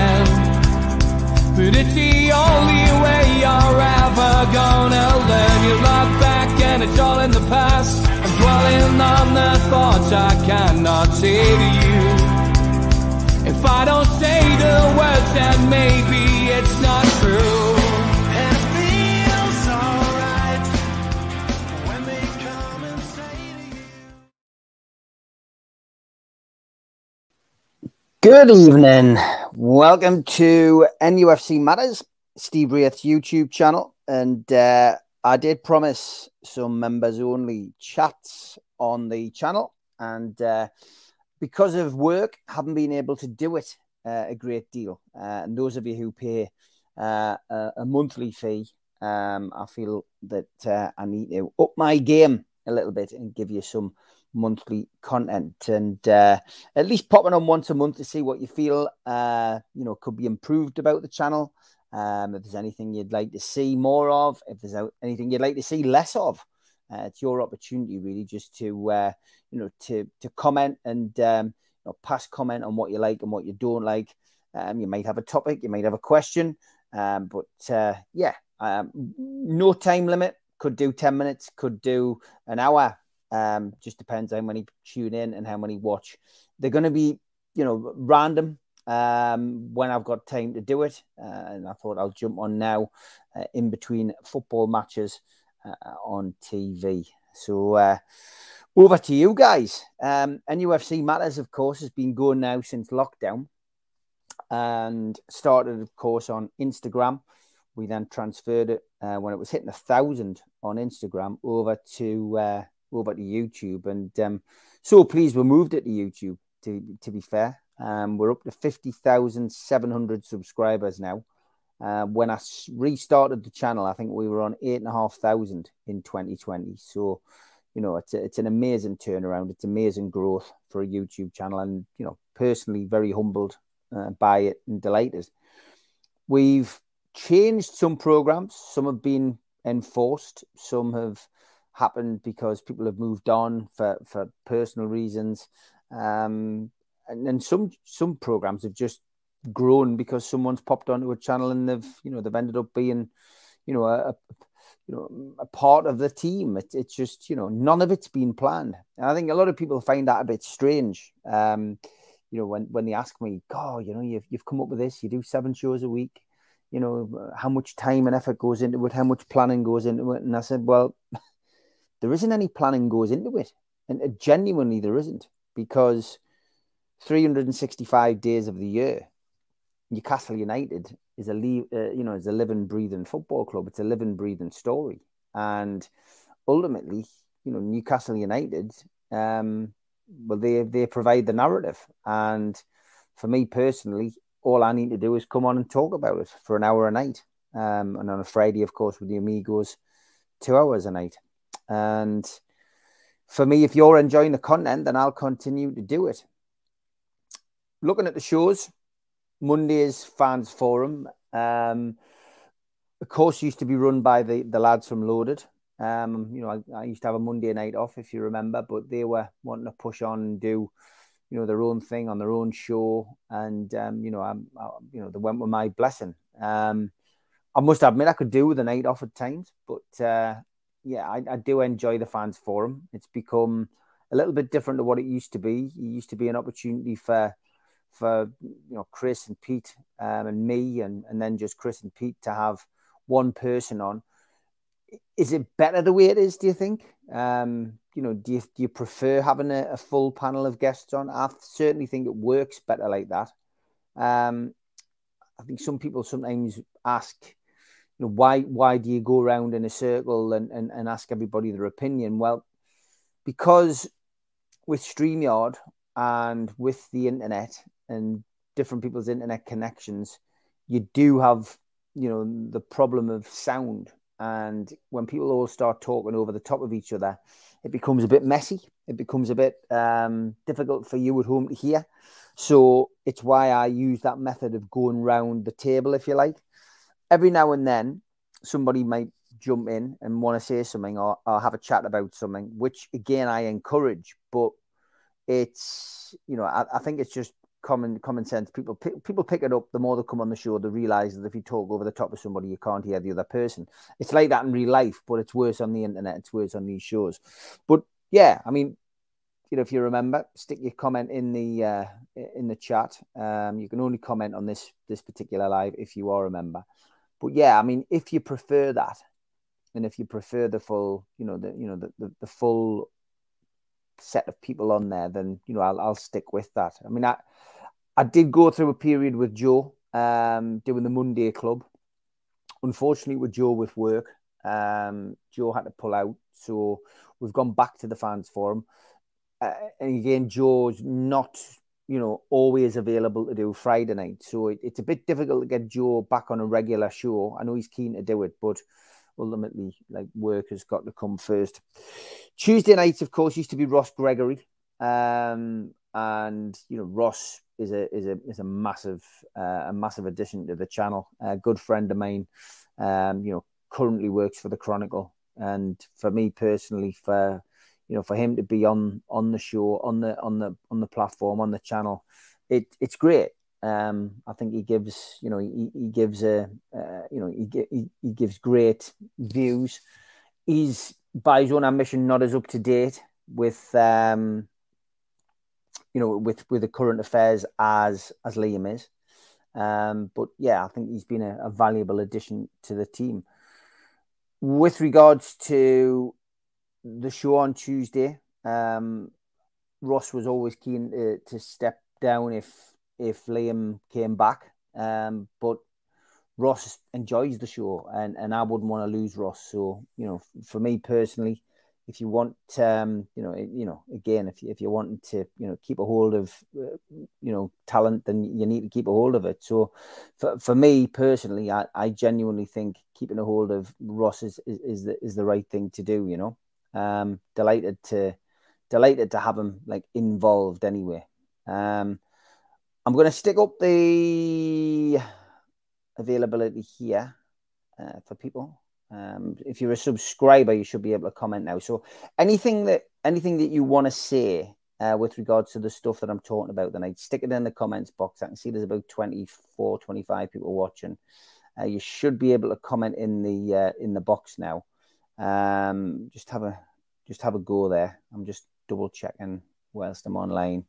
again. But it's the only way you're ever gonna learn. You look back and it's all in the past. I'm dwelling on the thoughts I cannot say to you. If I don't say the words, then maybe it's not true. Good evening. Welcome to NUFC Matters, Steve Wraith's YouTube channel. And I did promise some members-only chats on the channel. And because of work, haven't been able to do it a great deal. And those of you who pay a monthly fee, I feel that I need to up my game a little bit and give you some monthly content, and at least popping on once a month to see what you feel you know could be improved about the channel. If there's anything you'd like to see more of, if there's anything you'd like to see less of, it's your opportunity really just to you know to comment and you know, pass comment on what you like and what you don't like. You might have a topic, you might have a question, but yeah, no time limit. Could do 10 minutes, could do an hour. Just depends how many tune in and how many watch. They're going to be, you know, random when I've got time to do it. And I thought I'll jump on now in between football matches on TV. So over to you guys. NUFC Matters, of course, has been going now since lockdown and started, of course, on Instagram. We then transferred it when it was hitting 1,000 on Instagram over to YouTube, and so pleased we moved it to YouTube, to be fair. We're up to 50,700 subscribers now. When I restarted the channel, I think we were on 8,500 in 2020. So, you know, it's an amazing turnaround. It's amazing growth for a YouTube channel, and, you know, personally very humbled by it and delighted. We've changed some programs. Some have been enforced. Some have happened because people have moved on for personal reasons, and some programs have just grown because someone's popped onto a channel and they've ended up being a part of the team. It's just none of it's been planned, and I think a lot of people find that a bit strange. When they ask me, God, you've come up with this, you do 7 shows a week. How much time and effort goes into it? How much planning goes into it? And I said, well, there isn't any planning goes into it. And genuinely, there isn't, because 365 days of the year, Newcastle United is a living, breathing football club. It's a living, breathing story. And ultimately, Newcastle United, well, they provide the narrative. And for me personally, all I need to do is come on and talk about it for an hour a night. And on a Friday, of course, with the Amigos, 2 hours a night. And for me, if you're enjoying the content, then I'll continue to do it. Looking at the shows, Monday's Fans Forum, of course, used to be run by the lads from Loaded. I used to have a Monday night off, if you remember, but they were wanting to push on and do their own thing on their own show, and they went with my blessing. I must admit, I could do with a night off at times, but I do enjoy the Fans Forum. It's become a little bit different to what it used to be. It used to be an opportunity for Chris and Pete and me, and then just Chris and Pete to have one person on. Is it better the way it is, do you think? Do you prefer having a full panel of guests on? I certainly think it works better like that. I think some people sometimes ask, why do you go around in a circle and ask everybody their opinion? Well, because with StreamYard and with the internet and different people's internet connections, you do have, the problem of sound. And when people all start talking over the top of each other, it becomes a bit messy. It becomes a bit difficult for you at home to hear. So it's why I use that method of going round the table, if you like. Every now and then, somebody might jump in and want to say something or have a chat about something, which, again, I encourage. But it's, I think it's just common sense. People pick it up. The more they come on the show, they realise that if you talk over the top of somebody, you can't hear the other person. It's like that in real life, but it's worse on the internet. It's worse on these shows. But yeah, I mean, you know, if you remember, stick your comment in the chat. You can only comment on this particular live if you are a member. But yeah, I mean, if you prefer that, and if you prefer the full, the full set of people on there, then I'll stick with that. I mean, I did go through a period with Joe doing the Monday Club. Unfortunately, with Joe with work, Joe had to pull out, so we've gone back to the fans forum. And again, Joe's not, always available to do Friday night, so it's a bit difficult to get Joe back on a regular show. I know he's keen to do it, but ultimately, like, work has got to come first. Tuesday nights, of course, used to be Ross Gregory, and Ross is a massive addition to the channel. A good friend of mine, currently works for the Chronicle, and for me personally, for him to be on the show, on the platform, on the channel, it's great. I think he gives, he gives a, he gives great views. He's, by his own ambition, not as up to date with, with the current affairs as Liam is. But yeah, I think he's been a valuable addition to the team. With regards to the show on Tuesday, Ross was always keen to step down if Liam came back, but Ross enjoys the show, and I wouldn't want to lose Ross. So for me personally, if you want, again, if you're wanting to, keep a hold of, talent, then you need to keep a hold of it. So for me personally, I genuinely think keeping a hold of Ross is the right thing to do. Delighted to have him involved anyway. I'm going to stick up the availability here for people. If you're a subscriber, you should be able to comment now. So anything that you want to say with regards to the stuff that I'm talking about tonight, stick it in the comments box. I can see there's about 24, 25 people watching. You should be able to comment in the box now. Just have a go there. I'm just double checking whilst I'm online,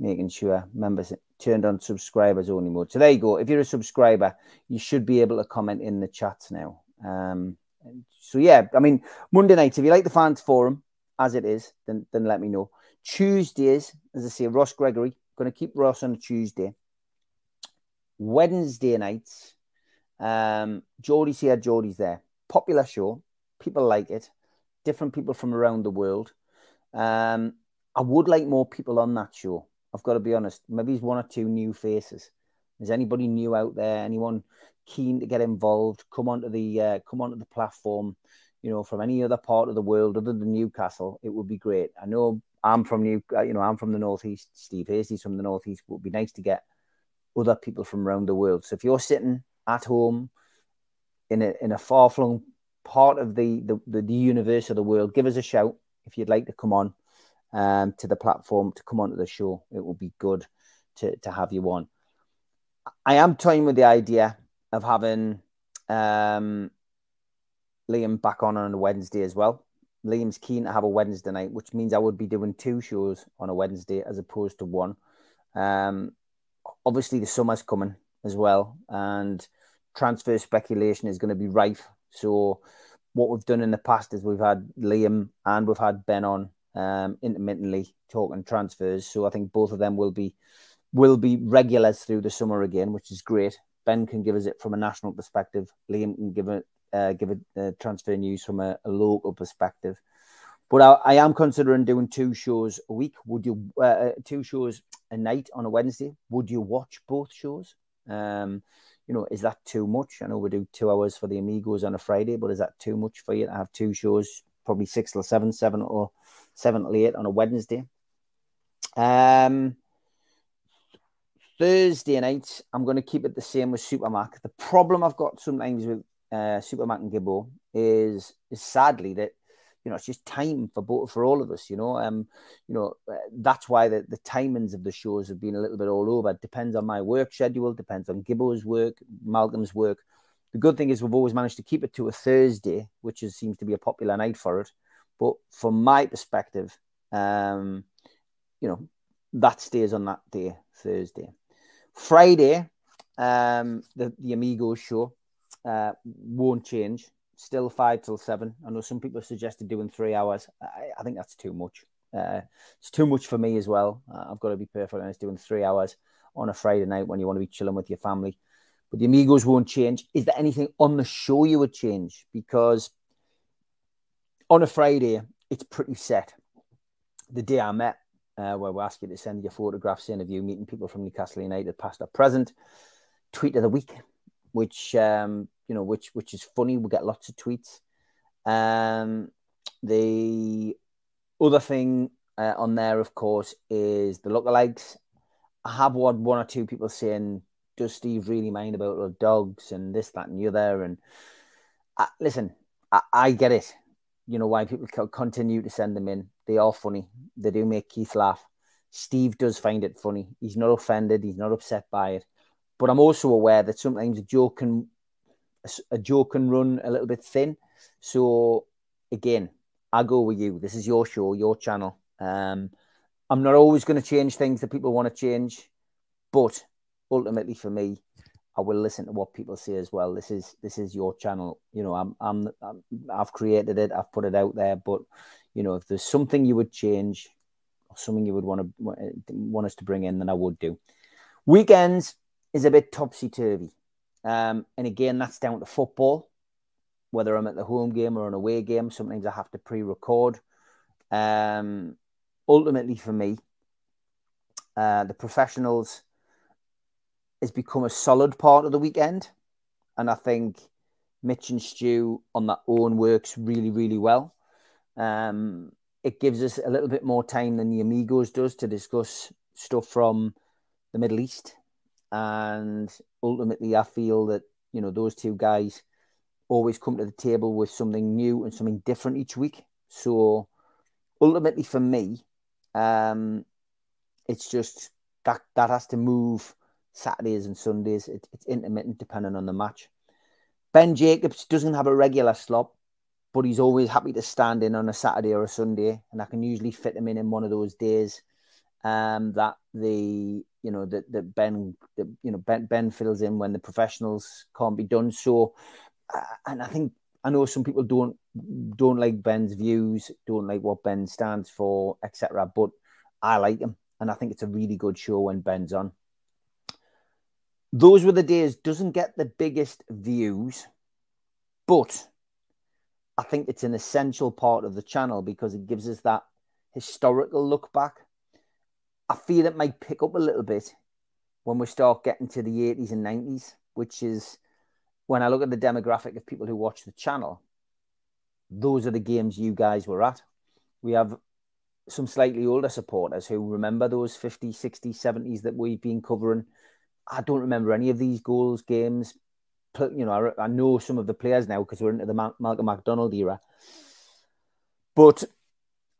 making sure members turned on subscribers only mode. So there you go. If you're a subscriber, you should be able to comment in the chats now. So yeah, I mean, Monday nights, if you like the fans forum as it is, then let me know. Tuesdays, as I say, Ross Gregory, going to keep Ross on a Tuesday. Wednesday nights, Geordie's here, Geordie's there. Popular show. People like it. Different people from around the world. I would like more people on that show. I've got to be honest. Maybe there's one or two new faces. Is anybody new out there? Anyone keen to get involved? Come onto the platform. From any other part of the world other than Newcastle, it would be great. I know I'm from the Northeast. Steve Hastie's from the Northeast. It would be nice to get other people from around the world. So if you're sitting at home in a far flung part of the universe of the world, give us a shout if you'd like to come on to the platform, to come onto the show. It would be good to have you on. I am toying with the idea of having Liam back on a Wednesday as well. Liam's keen to have a Wednesday night, which means I would be doing two shows on a Wednesday as opposed to one. Obviously, the summer's coming as well, and transfer speculation is going to be rife. So what we've done in the past is we've had Liam and we've had Ben on intermittently talking transfers. So I think both of them will be regulars through the summer again, which is great. Ben can give us it from a national perspective. Liam can give it transfer news from a local perspective. But I am considering doing two shows a week. Would you two shows a night on a Wednesday? Would you watch both shows? Is that too much? I know we do 2 hours for the Amigos on a Friday, but is that too much for you to have two shows, probably 6 or 7 or 8 on a Wednesday? Thursday nights, I'm going to keep it the same with Supermac. The problem I've got sometimes with Supermac and Gibbo is sadly that you know, it's just time for all of us, you know. That's why the timings of the shows have been a little bit all over. It depends on my work schedule, depends on Gibbo's work, Malcolm's work. The good thing is we've always managed to keep it to a Thursday, which is, seems to be a popular night for it. But from my perspective, you know, that stays on that day, Thursday. Friday, the Amigos show won't change. Still 5 till 7. I know some people have suggested doing 3 hours. I think that's too much. It's too much for me as well. I've got to be perfectly honest, doing 3 hours on a Friday night when you want to be chilling with your family. But the Amigos won't change. Is there anything on the show you would change? Because on a Friday, it's pretty set. The day I met, where we ask you to send your photographs in of you meeting people from Newcastle United, past or present. Tweet of the week, which you know, which is funny. We get lots of tweets. The other thing on there, of course, is the lookalikes. I have one or two people saying, "Does Steve really mind about our dogs and this, that, and the other?" And listen, I get it. You know why people continue to send them in. They are funny. They do make Keith laugh. Steve does find it funny. He's not offended. He's not upset by it. But I'm also aware that sometimes a joke can run a little bit thin. So again, I go with you. This is your show, your channel. I'm not always going to change things that people want to change, but ultimately for me, I will listen to what people say as well. This is your channel. You know, I've created it. I've put it out there. But you know, if there's something you would change or something you would want us to bring in, then I would do. Weekends is a bit topsy-turvy. And again, that's down to football. Whether I'm at the home game or an away game, sometimes I have to pre-record. Ultimately for me, the professionals has become a solid part of the weekend. And I think Mitch and Stu on their own works really, really well. It gives us a little bit more time than the Amigos does to discuss stuff from the Middle East. And ultimately, I feel that, you know, those two guys always come to the table with something new and something different each week. So ultimately for me, it's just that has to move Saturdays and Sundays. It's intermittent depending on the match. Ben Jacobs doesn't have a regular slot, but he's always happy to stand in on a Saturday or a Sunday. And I can usually fit him in one of those days Ben fills in when the professionals can't be done. So, and I know some people don't like Ben's views, don't like what Ben stands for, etc. But I like him, and I think it's a really good show when Ben's on. Those Were the Days doesn't get the biggest views, but I think it's an essential part of the channel because it gives us that historical look back. I feel it might pick up a little bit when we start getting to the 80s and 90s, which is when I look at the demographic of people who watch the channel. Those are the games you guys were at. We have some slightly older supporters who remember those 50s, 60s, 70s that we've been covering. I don't remember any of these goals, games. You know, I know some of the players now because we're into the Malcolm MacDonald era. But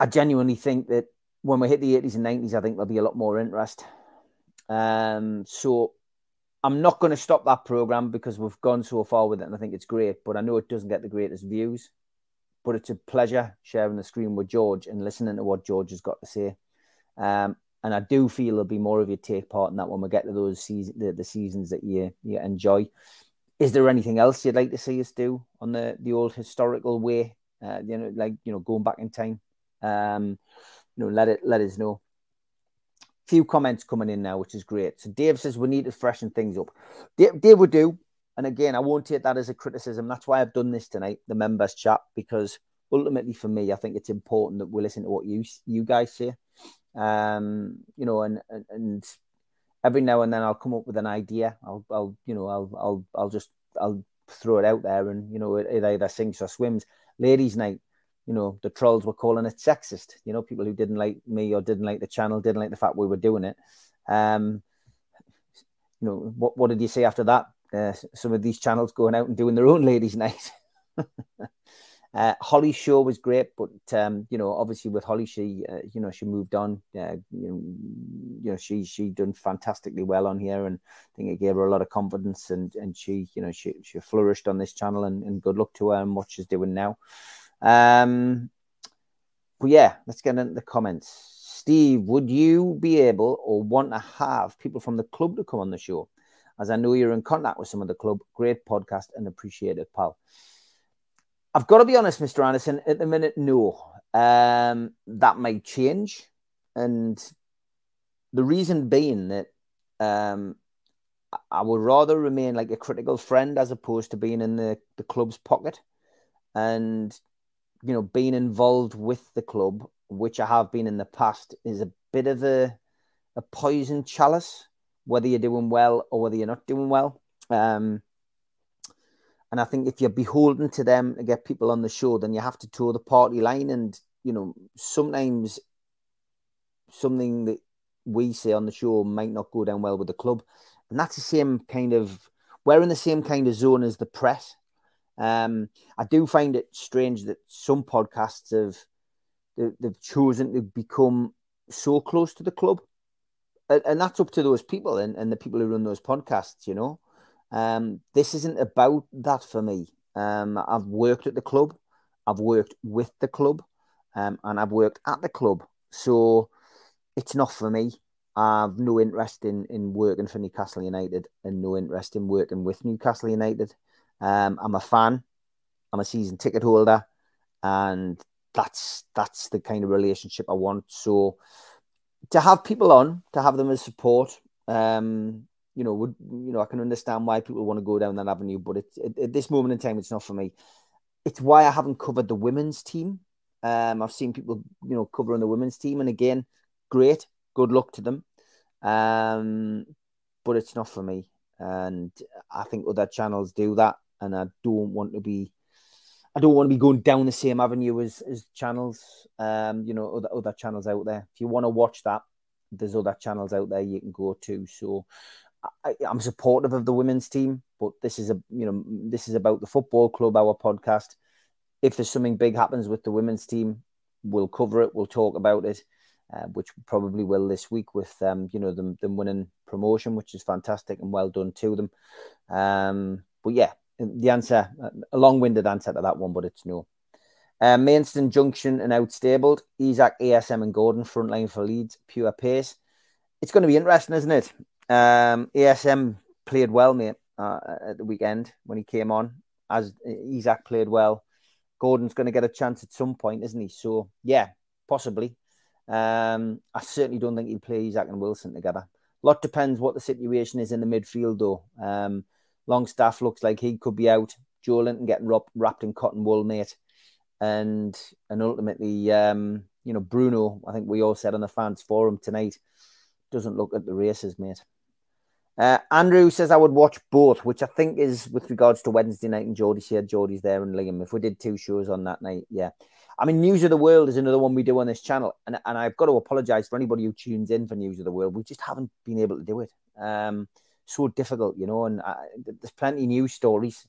I genuinely think that when we hit the 80s and 90s, I think there'll be a lot more interest. So I'm not going to stop that programme because we've gone so far with it and I think it's great, but I know it doesn't get the greatest views. But it's a pleasure sharing the screen with George and listening to what George has got to say. And I do feel there'll be more of you take part in that when we get to those the seasons that you enjoy. Is there anything else you'd like to see us do on the old historical way? Going back in time. Let us know. Few comments coming in now, which is great. So Dave says we need to freshen things up. Dave would do. And again, I won't take that as a criticism. That's why I've done this tonight, the members chat, because ultimately for me, I think it's important that we listen to what you guys say. And every now and then I'll come up with an idea. I'll throw it out there and, you know, it either sinks or swims. Ladies' night. You know, the trolls were calling it sexist. You know, people who didn't like me or didn't like the channel, didn't like the fact we were doing it. What did you say after that? Some of these channels going out and doing their own ladies' night. Holly Shaw was great, but you know, obviously with Holly, she you know, she moved on. You know, she done fantastically well on here, and I think it gave her a lot of confidence, and she, you know, she flourished on this channel, and good luck to her and what she's doing now. But yeah, let's get into the comments. Steve, would you be able or want to have people from the club to come on the show? As I know you're in contact with some of the club, great podcast and appreciate it, pal. I've got to be honest, Mr. Anderson, at the minute, no. That may change. And the reason being that I would rather remain like a critical friend as opposed to being in the club's pocket and, you know, being involved with the club, which I have been in the past, is a bit of a poison chalice, whether you're doing well or whether you're not doing well. And I think if you're beholden to them to get people on the show, then you have to toe the party line. And, you know, sometimes something that we say on the show might not go down well with the club. And that's the same kind of, we're in the same kind of zone as the press. I do find it strange that some podcasts have, they've chosen to become so close to the club. And that's up to those people and the people who run those podcasts, you know. This isn't about that for me. I've worked at the club, I've worked with the club, and I've worked at the club. So it's not for me. I've no interest in working for Newcastle United and no interest in working with Newcastle United. I'm a fan, I'm a season ticket holder, and that's the kind of relationship I want. So to have people on, to have them as support, you know, I can understand why people want to go down that avenue, but it's, at this moment in time, it's not for me. It's why I haven't covered the women's team. I've seen people, you know, covering the women's team, and again, great, good luck to them. But it's not for me, and I think other channels do that, and I don't want to be going down the same avenue as channels. You know, other channels out there. If you want to watch that, there's other channels out there you can go to. So I'm supportive of the women's team, but this is this is about the football club, our podcast. If there's something big happens with the women's team, we'll cover it. We'll talk about it, which probably will this week with them winning promotion, which is fantastic and well done to them. But yeah, the answer, a long-winded answer to that one, but it's no. Maidstone Junction and outstabled. Isaac, ASM and Gordon, frontline for Leeds, pure pace. It's going to be interesting, isn't it? ASM played well, mate, at the weekend when he came on, as Isaac played well. Gordon's going to get a chance at some point, isn't he? So, yeah, possibly. I certainly don't think he'll play Isaac and Wilson together. A lot depends what the situation is in the midfield, though. Longstaff looks like he could be out. Joe Linton getting wrapped in cotton wool, mate. And ultimately, Bruno, I think we all said on the fans forum tonight, doesn't look at the races, mate. Andrew says, I would watch both, which I think is with regards to Wednesday night and Geordie said Geordie's there and Liam. If we did two shows on that night, yeah. I mean, News of the World is another one we do on this channel. And I've got to apologise for anybody who tunes in for News of the World. We just haven't been able to do it. So difficult, you know, and there's plenty of news stories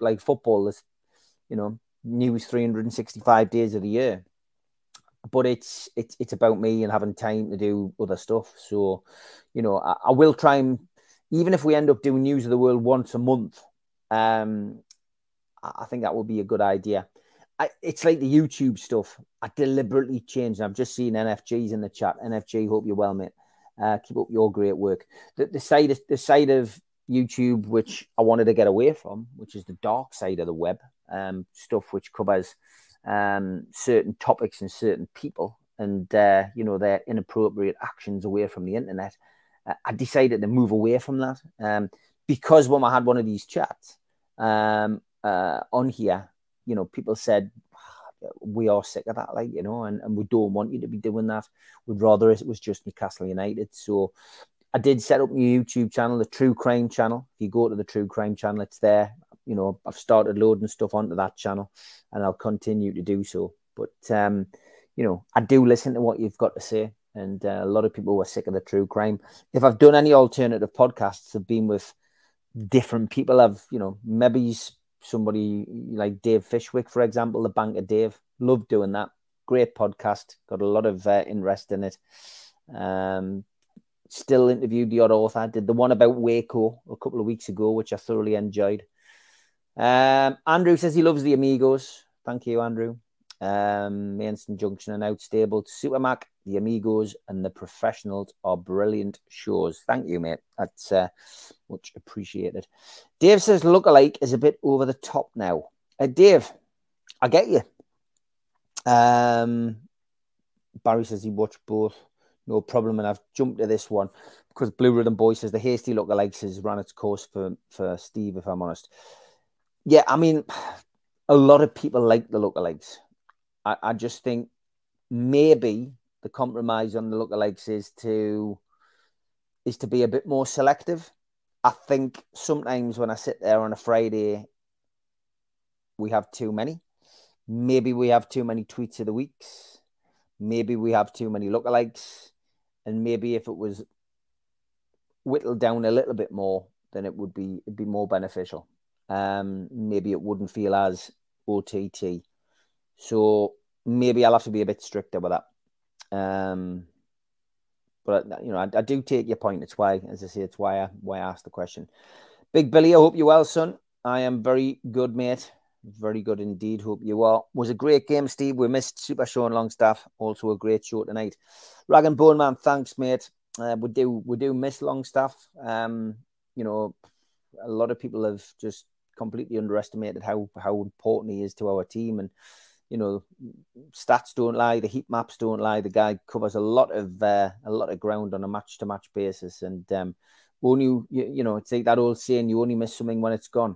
like football. There's, you know, news 365 days of the year, but it's about me and having time to do other stuff. So, you know, I will try and, even if we end up doing News of the World once a month, I think that would be a good idea. It's like the YouTube stuff. I deliberately changed. I've just seen NFG's in the chat. NFG, hope you're well, mate. Keep up your great work. The side of YouTube, which I wanted to get away from, which is the dark side of the web, stuff which covers certain topics and certain people and, their inappropriate actions away from the internet. I decided to move away from that because when I had one of these chats on here, you know, people said, we are sick of that, and we don't want you to be doing that. We'd rather it was just Newcastle United. So I did set up my YouTube channel, the True Crime channel. If you go to the True Crime channel, it's there. You know, I've started loading stuff onto that channel and I'll continue to do so. But, I do listen to what you've got to say. And a lot of people were sick of the True Crime. If I've done any alternative podcasts, I've been with different people. I've, maybe somebody like Dave Fishwick, for example, the Bank of Dave. Love doing that. Great podcast. Got a lot of interest in it. Still interviewed the odd author. Did the one about Waco a couple of weeks ago, which I thoroughly enjoyed. Andrew says he loves the Amigos. Thank you, Andrew. Maidstone Junction and Outstable, Supermac, the Amigos and the Professionals are brilliant shows. Thank you, mate. That's much appreciated. Dave says lookalike is a bit over the top now. Dave, I get you. Barry says he watched both. No problem, and I've jumped to this one because Blue Rhythm Boy says the hasty lookalikes has run its course for Steve, if I'm honest. Yeah, I mean, a lot of people like the lookalikes. I just think maybe the compromise on the lookalikes is to be a bit more selective. I think sometimes when I sit there on a Friday, we have too many. Maybe we have too many tweets of the weeks. Maybe we have too many lookalikes. And maybe if it was whittled down a little bit more, then it'd be more beneficial. Maybe it wouldn't feel as OTT. So maybe I'll have to be a bit stricter with that. But you know, I do take your point. It's why, as I say, it's why I asked the question. Big Billy, I hope you're well, son. I am very good, mate. Very good indeed. Hope you are. Was a great game, Steve. We missed Super Show and Longstaff. Also a great show tonight. Rag and Bone Man, thanks, mate. We do miss Longstaff. You know, a lot of people have just completely underestimated how important he is to our team. And you know, stats don't lie, the heat maps don't lie. The guy covers a lot of ground on a match-to-match basis, and only you know, it's like that old saying: you only miss something when it's gone.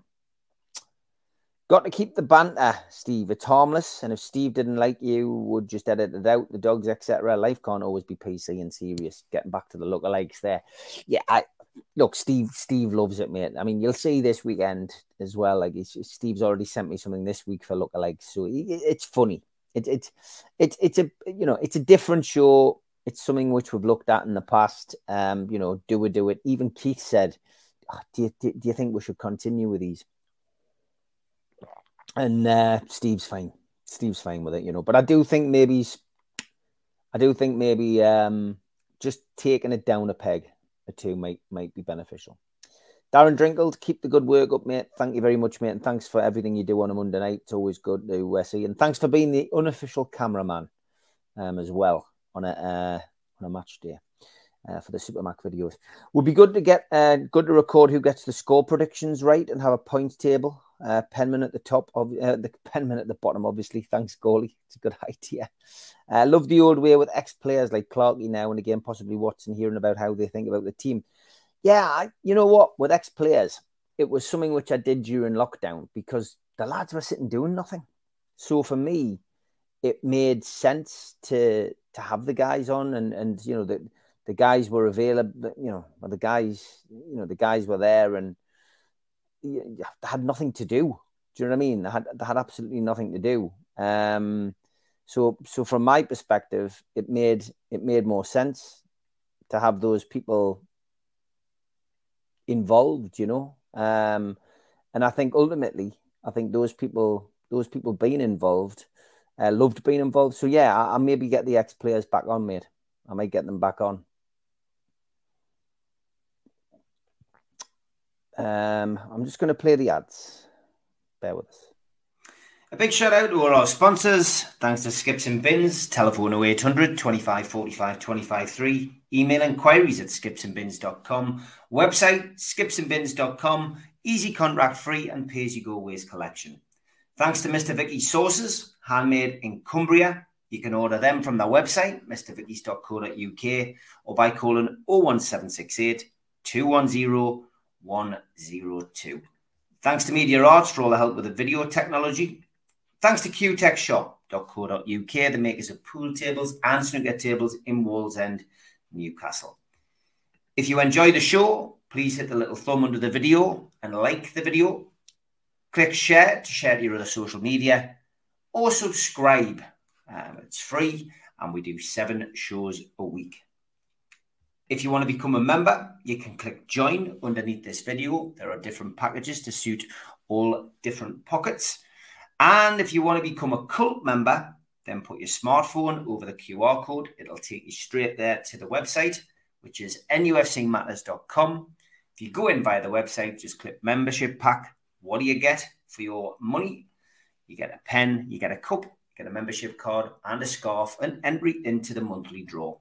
Got to keep the banter, Steve. It's harmless, and if Steve didn't like you, would just edit it out. The dogs, etc. Life can't always be PC and serious. Getting back to the lookalikes there, yeah. Look, Steve loves it, mate. I mean, you'll see this weekend as well. Like, Steve's already sent me something this week for lookalikes, so it's funny. It's a different show. It's something which we've looked at in the past. You know, do we do it? Even Keith said, "Do you think we should continue with these?" And Steve's fine. Steve's fine with it, you know. But I do think maybe, just taking it down a peg or two might be beneficial. Darren Drinkled, keep the good work up, mate. Thank you very much, mate, and thanks for everything you do on a Monday night. It's always good to see, and thanks for being the unofficial cameraman as well on a match day for the Supermac videos. Would be good to get good to record who gets the score predictions right and have a points table. Penman at the top of the Penman at the bottom, obviously. Thanks, goalie. It's a good idea. Love the old way with ex-players like Clarkey now and again, possibly Watson, hearing about how they think about the team. Yeah, you know what? With ex-players, it was something which I did during lockdown because the lads were sitting doing nothing. So for me, it made sense to have the guys on, and you know, the guys were available. The guys were there and. I had nothing to do. Do you know what I mean? I had absolutely nothing to do. So from my perspective, it made more sense to have those people involved, you know. And I think ultimately, those people being involved, loved being involved. So yeah, I maybe get the ex-players back on, mate. I might get them back on. I'm just going to play the ads. Bear with us. A big shout out to all our sponsors. Thanks to Skips and Bins. Telephone 0800 25 45 25 3. Email inquiries at skipsandbins.com. Website skipsandbins.com. Easy contract free and pay as you go waste collection. Thanks to Mr. Vickys sauces, handmade in Cumbria. You can order them from their website, Mr.vickys.co.uk, or by calling 01768 210 102. Thanks to Media Arts for all the help with the video technology. Thanks to qtechshop.co.uk, the makers of pool tables and snooker tables in Wallsend, Newcastle. If you enjoy the show, please hit the little thumb under the video and like the video. Click share to share to your other social media, or subscribe. It's free, and we do 7 shows a week. If you want to become a member, you can click join underneath this video. There are different packages to suit all different pockets. And if you want to become a cult member, then put your smartphone over the QR code. It'll take you straight there to the website, which is NUFCMatters.com. If you go in via the website, just click membership pack. What do you get for your money? You get a pen, you get a cup, you get a membership card and a scarf, and entry into the monthly draw.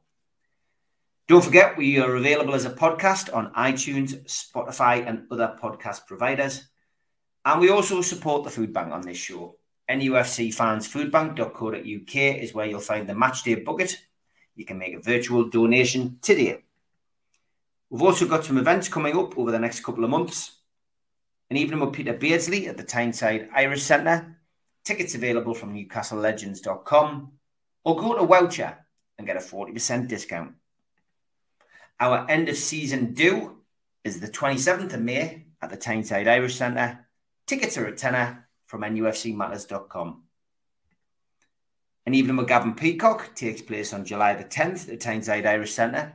Don't forget, we are available as a podcast on iTunes, Spotify and other podcast providers. And we also support the food bank on this show. NUFCfansfoodbank.co.uk is where you'll find the matchday bucket. You can make a virtual donation today. We've also got some events coming up over the next couple of months. An evening with Peter Beardsley at the Tyneside Irish Centre. Tickets available from newcastlelelegends.com, or go to Wowcher and get a 40% discount. Our end of season do is the 27th of May at the Tyneside Irish Centre. Tickets are a tenner from NUFCMatters.com. An evening with Gavin Peacock takes place on July the 10th at the Tyneside Irish Centre.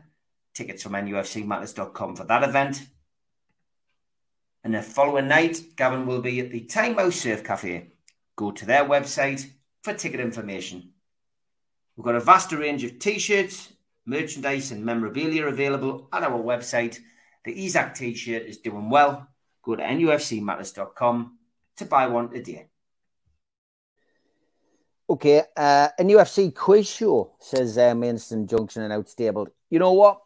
Tickets from NUFCMatters.com for that event. And the following night, Gavin will be at the Tynemouth Surf Cafe. Go to their website for ticket information. We've got a vast range of t-shirts, merchandise and memorabilia available at our website. The Ezak t-shirt is doing well. Go to NUFCMatters.com to buy one today. Okay, a UFC quiz show, says Maidstone Junction and Outstable. You know what?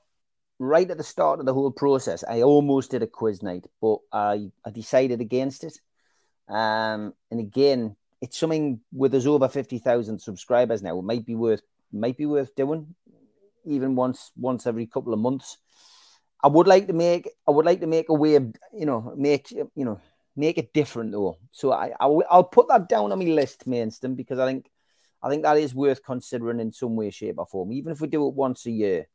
Right at the start of the whole process, I almost did a quiz night, but I decided against it. And again, it's something with us over 50,000 subscribers now. It might be worth doing, even once every couple of months. I would like to make a way of, make it different though. So I'll put that down on my list, Mainston, because I think that is worth considering in some way, shape or form, even if we do it once a year.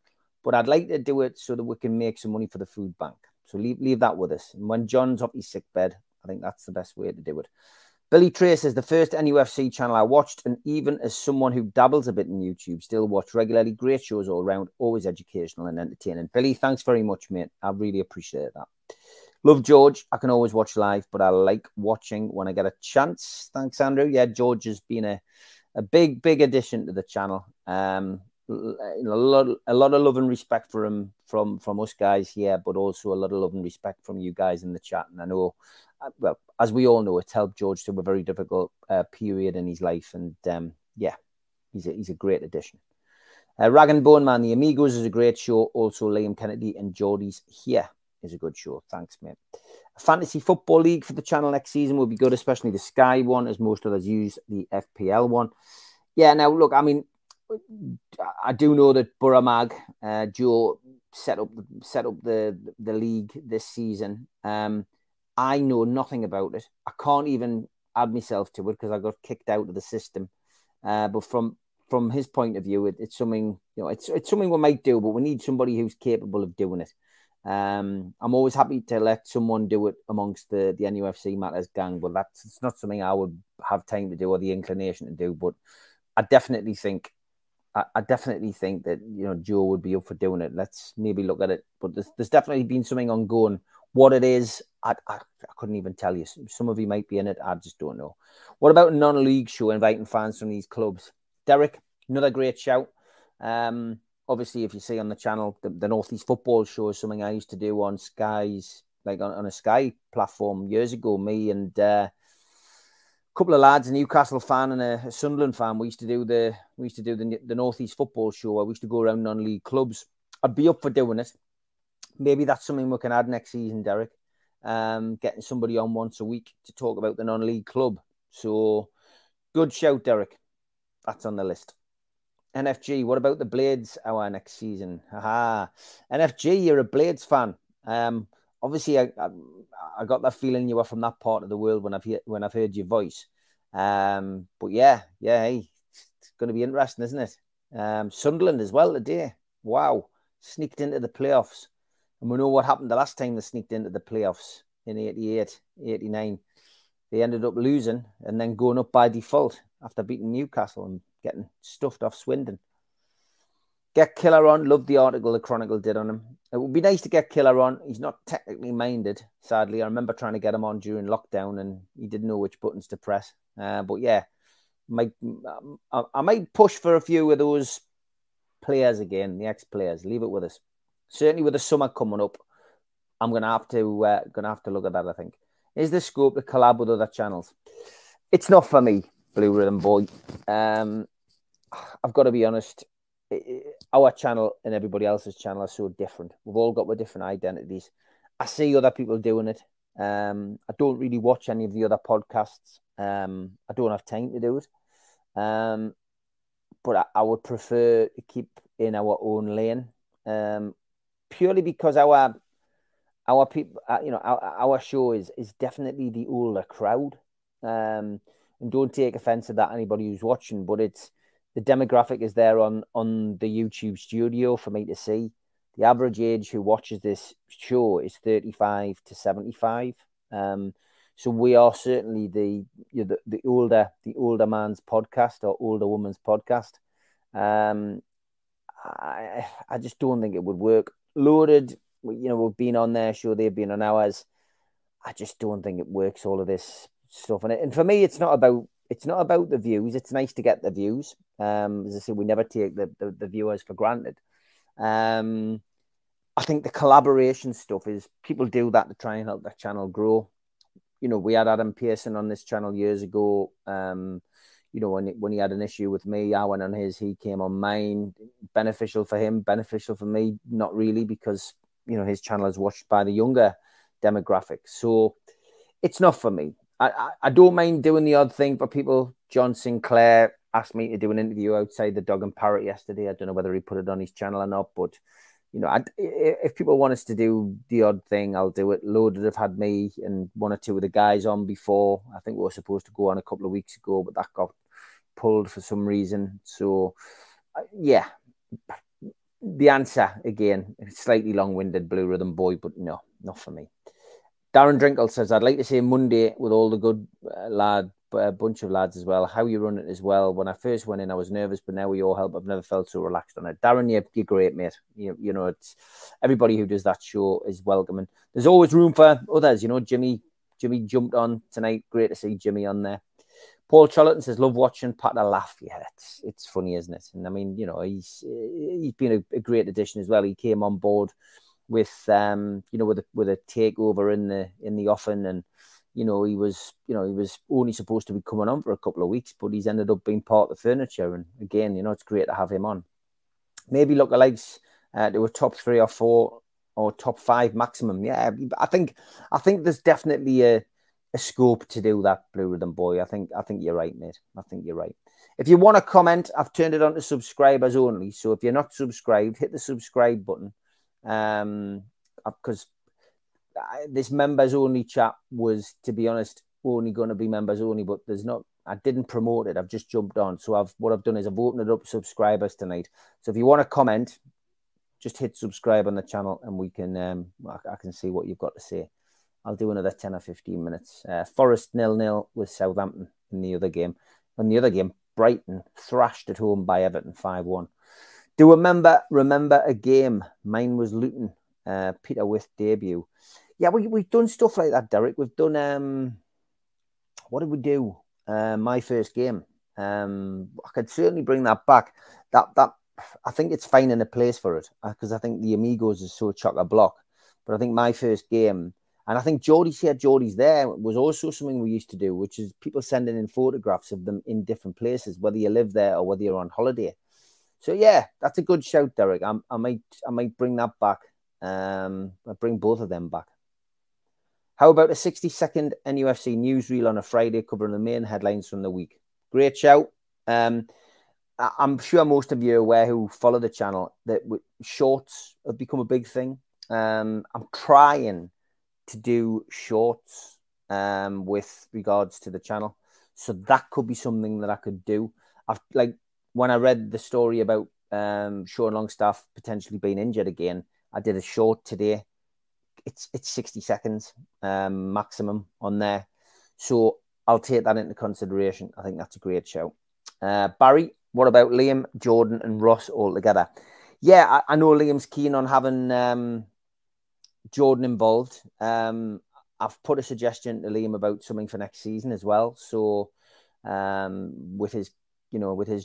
But I'd like to do it so that we can make some money for the food bank. So leave that with us. And when John's up his sick bed, I think that's the best way to do it. Billy Trace is the first NUFC channel I watched, and even as someone who dabbles a bit in YouTube, still watch regularly. Great shows all around, always educational and entertaining. Billy, thanks very much, mate. I really appreciate that. Love George. I can always watch live, but I like watching when I get a chance. Thanks, Andrew. Yeah, George has been a big addition to the channel. A lot of love and respect for him from us guys here, but also a lot of love and respect from you guys in the chat. And I know, well, as we all know, it's helped George through a very difficult period in his life. And yeah, he's a great addition. Rag and Bone Man, The Amigos is a great show. Also, Liam Kennedy and Geordie's Here is a good show. Thanks, mate. A fantasy football league for the channel next season will be good, especially the Sky one, as most others use the FPL one. Yeah, now look, I mean, I do know that Buramag, Joe, set up the league this season. I know nothing about it. I can't even add myself to it because I got kicked out of the system. But from his point of view, it's something, you know, it's something we might do, but we need somebody who's capable of doing it. I'm always happy to let someone do it amongst the NUFC Matters gang, but it's not something I would have time to do or the inclination to do. But I definitely think that, you know, Joe would be up for doing it. Let's maybe look at it. But there's definitely been something ongoing. What it is, I couldn't even tell you. Some of you might be in it. I just don't know. What about a non-league show inviting fans from these clubs? Derek, another great shout. Obviously, if you see on the channel, the Northeast Football Show is something I used to do on Sky's, like on a Sky platform years ago. Me and couple of lads, a Newcastle fan and a Sunderland fan, we used to do the Northeast Football Show. I used to go around non-league clubs. I'd be up for doing it. Maybe that's something we can add next season, Derek. Getting somebody on once a week to talk about the non-league club. So, good shout, Derek. That's on the list. NFG, what about the Blades hour next season? Aha. NFG, you're a Blades fan. Obviously, I got that feeling you were from that part of the world when I've heard your voice. But yeah, hey, it's going to be interesting, isn't it? Sunderland as well today. Wow, sneaked into the playoffs. And we know what happened the last time they sneaked into the playoffs in 88, 89. They ended up losing and then going up by default after beating Newcastle and getting stuffed off Swindon. Get Killer on. Love the article the Chronicle did on him. It would be nice to get Killer on. He's not technically minded, sadly. I remember trying to get him on during lockdown and he didn't know which buttons to press. But yeah, I might push for a few of those players again, the ex-players. Leave it with us. Certainly with the summer coming up, I'm gonna have to look at that, I think. Is there scope to collab with other channels? It's not for me, Blue Rhythm Boy. I've got to be honest. Our channel and everybody else's channel are so different. We've all got our different identities. I see other people doing it. I don't really watch any of the other podcasts. I don't have time to do it. But I would prefer to keep in our own lane, purely because our people, you know, our show is definitely the older crowd. And don't take offense to that, anybody who's watching, but it's, the demographic is there on the YouTube studio for me to see. The average age who watches this show is 35 to 75. So we are certainly the older man's podcast or older woman's podcast. I just don't think it would work. Loaded, you know, we've been on their show, they've been on ours. I just don't think it works, all of this stuff. And for me, it's not about the views. It's nice to get the views. As I said, we never take the viewers for granted. I think the collaboration stuff is, people do that to try and help their channel grow. You know, we had Adam Pearson on this channel years ago. You know, when he had an issue with me, I went on his, he came on mine. Beneficial for him, beneficial for me, not really, because, you know, his channel is watched by the younger demographic. So it's not for me. I don't mind doing the odd thing for people. John Sinclair asked me to do an interview outside the Dog and Parrot yesterday. I don't know whether he put it on his channel or not, but, you know, if people want us to do the odd thing, I'll do it. Loaded have had me and one or two of the guys on before. I think we were supposed to go on a couple of weeks ago, but that got pulled for some reason. So, yeah, the answer, again, slightly long-winded, Blue Rhythm Boy, but no, not for me. Darren Drinkle says, I'd like to say Monday with all the good bunch of lads as well. How you run it as well. When I first went in, I was nervous, but now with your help, I've never felt so relaxed on it. Darren, you're great, mate. You know, it's everybody who does that show is welcoming. There's always room for others. You know, Jimmy jumped on tonight. Great to see Jimmy on there. Paul Charlton says, love watching Pat a laugh. Yeah, it's funny, isn't it? And I mean, you know, he's been a great addition as well. He came on board with you know, with a takeover in the offing, and you know he was only supposed to be coming on for a couple of weeks, but he's ended up being part of the furniture. And again, you know, it's great to have him on. Maybe lookalikes to a top 3 or 4 or top 5 maximum. Yeah, I think there's definitely a scope to do that, Blue Rhythm Boy. I think you're right, mate. I think you're right. If you want to comment, I've turned it on to subscribers only. So if you're not subscribed, hit the subscribe button. Because this members only chat was, to be honest, only going to be members only, but there's not, I didn't promote it. I've just jumped on. So what I've done is I've opened it up subscribers tonight. So if you want to comment, just hit subscribe on the channel and we can, I can see what you've got to say. I'll do another 10 or 15 minutes. Forest 0-0 with Southampton in the other game. In the other game, Brighton thrashed at home by Everton 5-1. Do remember a game? Mine was Luton, Peter With debut. Yeah, we've done stuff like that, Derek. We've done, what did we do? My first game. I could certainly bring that back. That I think it's finding a place for it, because I think the Amigos is so chock-a-block. But I think my first game, and I think Geordie's here, Geordie's there, was also something we used to do, which is people sending in photographs of them in different places, whether you live there or whether you're on holiday. So yeah, that's a good shout, Derek. I might bring that back. I'll bring both of them back. How about a 60-second NUFC newsreel on a Friday covering the main headlines from the week? Great shout. I'm sure most of you are aware who follow the channel that shorts have become a big thing. I'm trying to do shorts with regards to the channel, so that could be something that I could do. When I read the story about Sean Longstaff potentially being injured again, I did a short today. It's 60 seconds maximum on there. So I'll take that into consideration. I think that's a great show. Barry, what about Liam, Jordan and Ross all together? yeah, I know Liam's keen on having Jordan involved. I've put a suggestion to Liam about something for next season as well. So with his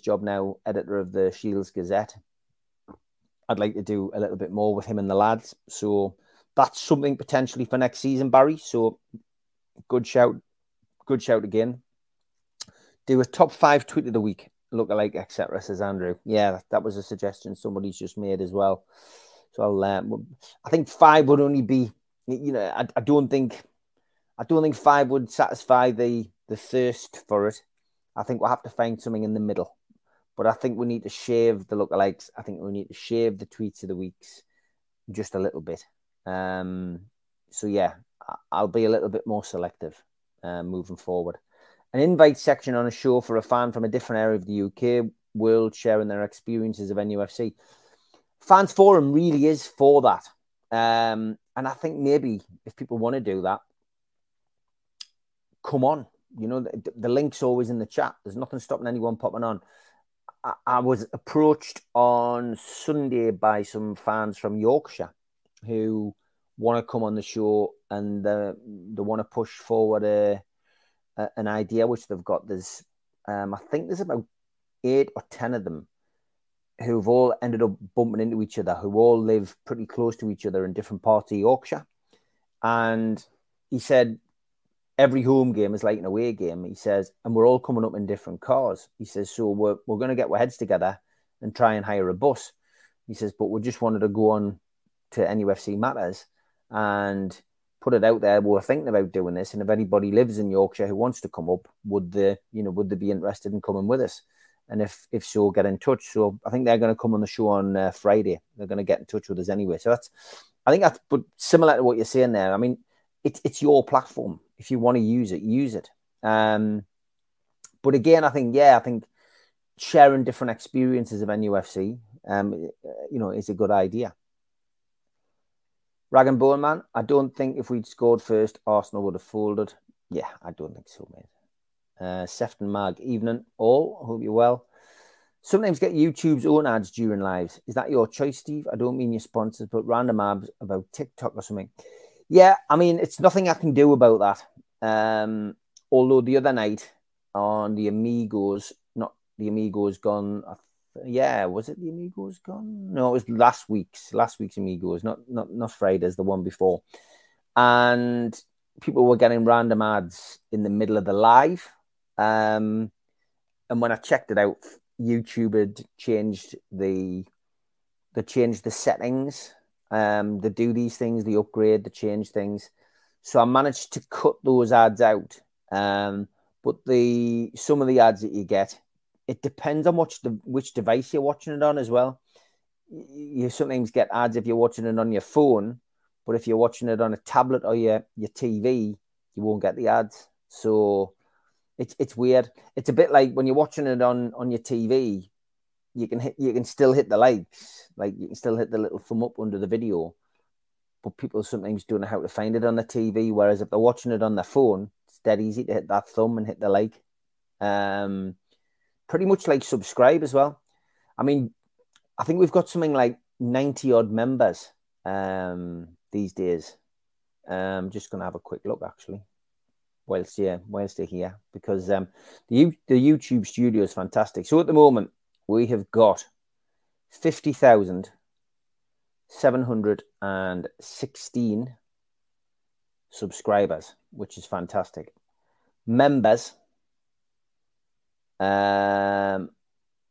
job now, editor of the Shields Gazette, I'd like to do a little bit more with him and the lads. So that's something potentially for next season, Barry. So good shout again. Do a top 5 tweet of the week, look alike, etc., says Andrew. Yeah, that was a suggestion somebody's just made as well. So I think 5 would only be, you know, I don't think 5 would satisfy the thirst for it. I think we'll have to find something in the middle. But I think we need to shave the lookalikes. I think we need to shave the tweets of the weeks just a little bit. So yeah, I'll be a little bit more selective moving forward. An invite section on a show for a fan from a different area of the UK world sharing their experiences of NUFC. Fans Forum really is for that. And I think maybe if people want to do that, come on. You know, the link's always in the chat. There's nothing stopping anyone popping on. I was approached on Sunday by some fans from Yorkshire who want to come on the show and they want to push forward an idea which they've got. There's, I think there's about 8 or 10 of them who've all ended up bumping into each other, who all live pretty close to each other in different parts of Yorkshire. And he said, every home game is like an away game, he says, and we're all coming up in different cars. He says, so we're going to get our heads together and try and hire a bus. He says, but we just wanted to go on to NUFC Matters and put it out there. We're thinking about doing this, and if anybody lives in Yorkshire who wants to come up, would they be interested in coming with us? And if so, get in touch. So I think they're going to come on the show on Friday. They're going to get in touch with us anyway. So I think that's but similar to what you're saying there. I mean, it's your platform. If you want to use it, use it. But again, I think sharing different experiences of NUFC, is a good idea. Rag and Bone Man, I don't think if we'd scored first, Arsenal would have folded. Yeah, I don't think so, mate. Sefton Mag, evening all. Hope you're well. Sometimes get YouTube's own ads during lives. Is that your choice, Steve? I don't mean your sponsors, but random ads about TikTok or something. Yeah, I mean, it's nothing I can do about that. Although the other night on the Amigos, not the Amigos Gone. Yeah, was it the Amigos Gone? No, it was last week's Amigos, not Friday's, the one before. And people were getting random ads in the middle of the live. And when I checked it out, YouTube had changed the settings. They do these things, they upgrade, they change things. So I managed to cut those ads out. But some of the ads that you get, it depends on which device you're watching it on as well. You sometimes get ads if you're watching it on your phone, but if you're watching it on a tablet or your TV, you won't get the ads. So it's weird. It's a bit like when you're watching it on your TV. You can still hit the likes, like you can still hit the little thumb up under the video, but people sometimes don't know how to find it on the TV. Whereas if they're watching it on their phone, it's dead easy to hit that thumb and hit the like. Pretty much like subscribe as well. I mean, I think we've got something like 90 odd members these days. I'm just going to have a quick look actually, whilst you're here, because the YouTube studio is fantastic. So at the moment, we have got 50,716 subscribers, which is fantastic. Members,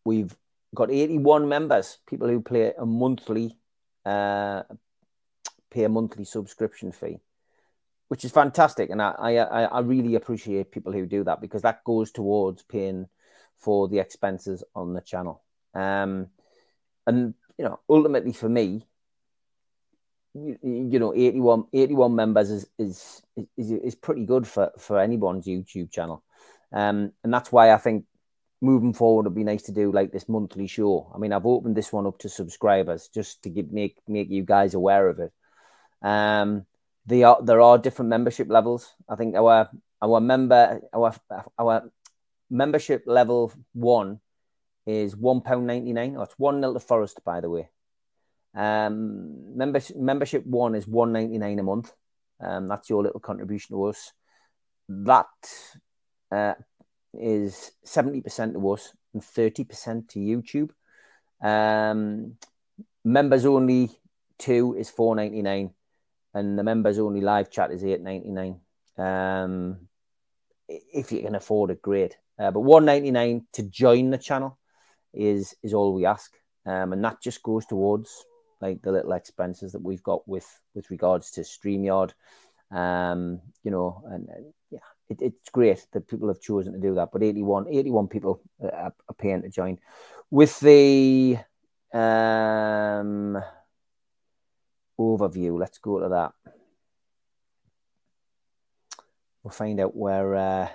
we've got 81 members, people who pay a monthly subscription fee, which is fantastic. And I really appreciate people who do that, because that goes towards paying for the expenses on the channel. And, you know, ultimately for me, you know, 81 members is pretty good for anyone's YouTube channel. And that's why I think moving forward it'd be nice to do like this monthly show. I mean, I've opened this one up to subscribers just to make you guys aware of it. There are different membership levels. I think our membership level 1 is £1.99. Oh, it's 1-0 to Forest, by the way. Membership one is $1.99 a month. That's your little contribution to us. That is 70% to us and 30% to YouTube. Members only two is $4.99, and the members only live chat is $8.99. If you can afford it, great. But $1.99 to join the channel is all we ask, and that just goes towards like the little expenses that we've got with regards to StreamYard. You know, and yeah, it's great that people have chosen to do that. But 81 people are paying to join. With the overview, let's go to that. We'll find out where